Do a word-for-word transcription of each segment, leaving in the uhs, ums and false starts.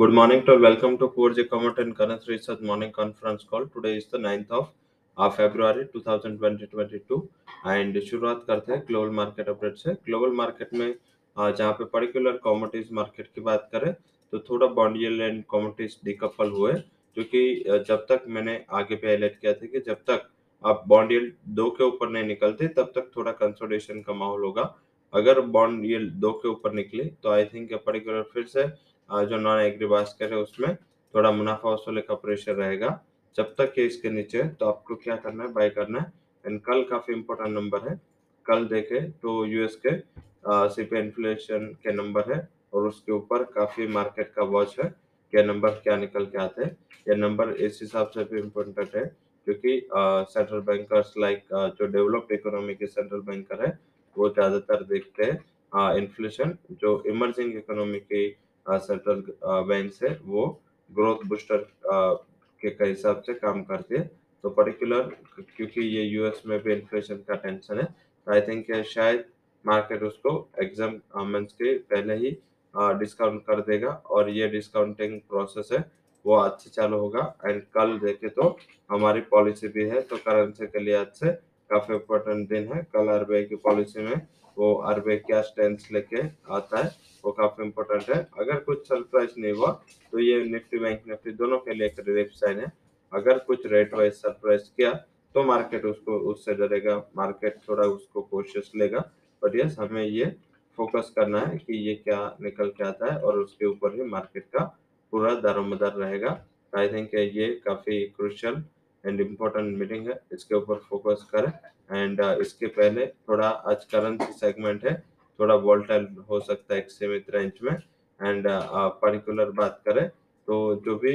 Good morning to all. Welcome to HogeCommerz and Currency Research morning conference call. Today is the ninth of February twenty twenty-two and शुरुआत करते हैं global market update से। Global market में जहां पे particular commodities market की बात करें तो थोड़ा bond yield and commodities decouple हुए, जो कि जब तक मैंने आगे भी हाईलाइट किया था कि जब तक आप बॉन्ड यील्ड दो के ऊपर नहीं निकलते तब तक थोड़ा कंसोलिडेशन का माहौल होगा। अगर बॉन्ड यील्ड दो के ऊपर निकले तो आई थिंक पर्टिकुलर फिर से जो नॉन एग्री बास्केट है उसमें थोड़ा मुनाफा वसूली का प्रेशर रहेगा। जब तक ये इसके नीचे तो आपको क्या करना है, बाय करना है। एंड कल काफी इम्पोर्टेंट नंबर है, कल देखे तो यूएस के सीपी इन्फ्लेशन के नंबर है और उसके ऊपर काफी मार्केट का वॉच है क्या नंबर क्या निकल के आते हैं। ये नंबर इस हिसाब से भी इम्पोर्टेंट है क्योंकि सेंट्रल बैंकर्स लाइक जो डेवलप्ड इकोनॉमी के सेंट्रल बैंकर है वो ज्यादातर देखते हैं इन्फ्लेशन, जो इमर्जिंग इकोनॉमी की सेंट्रल बैंक है वो ग्रोथ बूस्टर के हिसाब से काम करती है। तो पर्टिकुलर क्योंकि ये यूएस में भी इन्फ्लेशन का टेंशन है तो आई थिंक शायद मार्केट उसको एग्जाम मंथ के पहले ही डिस्काउंट कर देगा और ये डिस्काउंटिंग प्रोसेस है वो आज से चालू होगा। एंड कल देखे तो हमारी पॉलिसी भी है तो करेंसी के लिए आज से काफी इम्पोर्टेंट दिन है। कल आरबीआई की पॉलिसी में वो आरबीआई क्या स्टैंड लेके आता है वो काफी इम्पोर्टेंट है। अगर कुछ सरप्राइज नहीं हुआ तो ये निफ्टी बैंक निफ्टी दोनों के लिए एक रिलीफ साइन है। अगर कुछ रेट वाइज सरप्राइज किया तो मार्केट उसको उससे डरेगा, मार्केट थोड़ा उसको कोशिश लेगा। बट यस, हमें ये फोकस करना है कि ये क्या निकल के आता है और उसके ऊपर ही मार्केट का पूरा दारोमदार रहेगा। आई थिंक ये काफी क्रूशियल एंड इम्पोर्टेंट मीटिंग है, इसके ऊपर फोकस करें। एंड इसके पहले थोड़ा आज करेंसी सेगमेंट है थोड़ा वोलेटाइल हो सकता है एक सीमित रेंज में। एंड पर्टिकुलर बात करें तो जो भी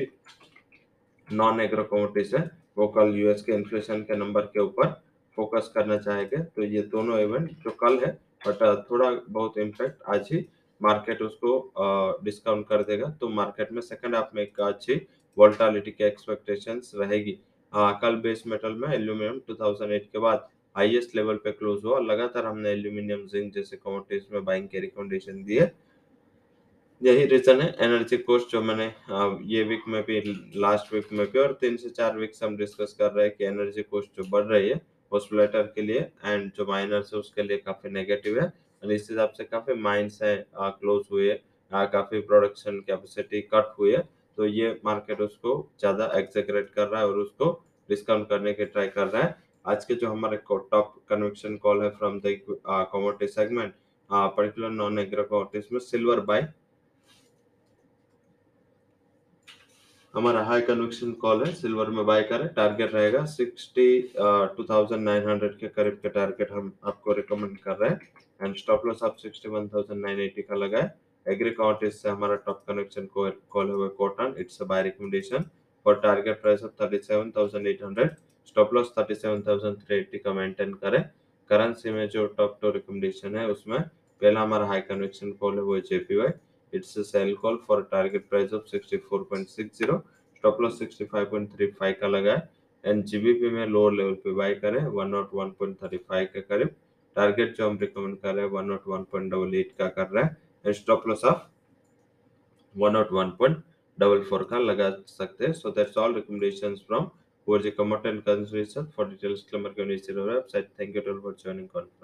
नॉन एग्रो कमोडिटीज है वो कल यूएस के इन्फ्लेशन के नंबर के ऊपर फोकस करना चाहेंगे। तो ये दोनों इवेंट जो कल है बट थोड़ा बहुत इम्पैक्ट आज ही मार्केट उसको डिस्काउंट कर देगा। तो मार्केट में सेकेंड हाफ में एक अच्छी वोलेटालिटी की एक्सपेक्टेशंस रहेगी। आ, कल बेस मेटल में एल्यूमिनियम दो हज़ार आठ के बाद हाईएस्ट लेवल पे क्लोज हुआ। लगातार हमने एल्यूमिनियम जिंक जैसे कमोडिटीज में बाइंग के रिकमेंडेशन दिए, यही रीजन है। एनर्जी कॉस्ट जो मैंने ये वीक में भी लास्ट वीक में भी और तीन से चार वीक से हम डिस्कस कर रहे हैं कि एनर्जी कॉस्ट जो बढ़ रही है ऑसिलेटर के लिए एंड जो माइनर्स है उसके लिए काफी नेगेटिव है। और इस हिसाब से काफी माइंस है क्लोज हुए, काफी प्रोडक्शन कैपेसिटी कट हुई है तो ये मार्केट उसको ज़्यादा एक्सेगरेट कर रहा है और उसको डिस्काउंट करने के ट्राई कर रहा है। आज के जो हमारे टॉप कन्विक्शन कॉल है from the commodity segment particular non agro commodities में सिल्वर बाय हमारा हाई कन्विक्शन कॉल है, सिल्वर में बाय करें। टारगेट रहेगा sixty two thousand nine hundred के करीब के टारगेट हम आपको रिकमेंड कर रहे हैं। एंड स्टॉप लॉस आप sixty one thousand nine hundred eighty का लगाए। एग्री कमोडिटीज से हमारा टॉप कन्विक्शन कॉल हुआ cotton, it's a buy recommendation और target price of thirty seven thousand eight hundred, stop loss thirty seven thousand three eighty का maintain करें। Currency में जो टॉप टू रिकमेंडेशन है उसमें पहला हमारा हाई कन्विक्शन कॉल है वो JPY, it's a sell call for target price of sixty four point six zero, stop loss sixty five point three five का लगाए। एंड जीबीपी में लोअर लेवल पे बाय करें वन ओ वन पॉइंट थर्टी फाइव के करीब, target जो हम recommend कर रहे हैं वन ओ वन पॉइंट एट एट का कर रहे हैं। Stop loss of one O one point four four का लगा सकते हैं। So that's all recommendations from HogeCommerz and Currency Research for details claimer के नीचे website. Thank you to all for joining conference.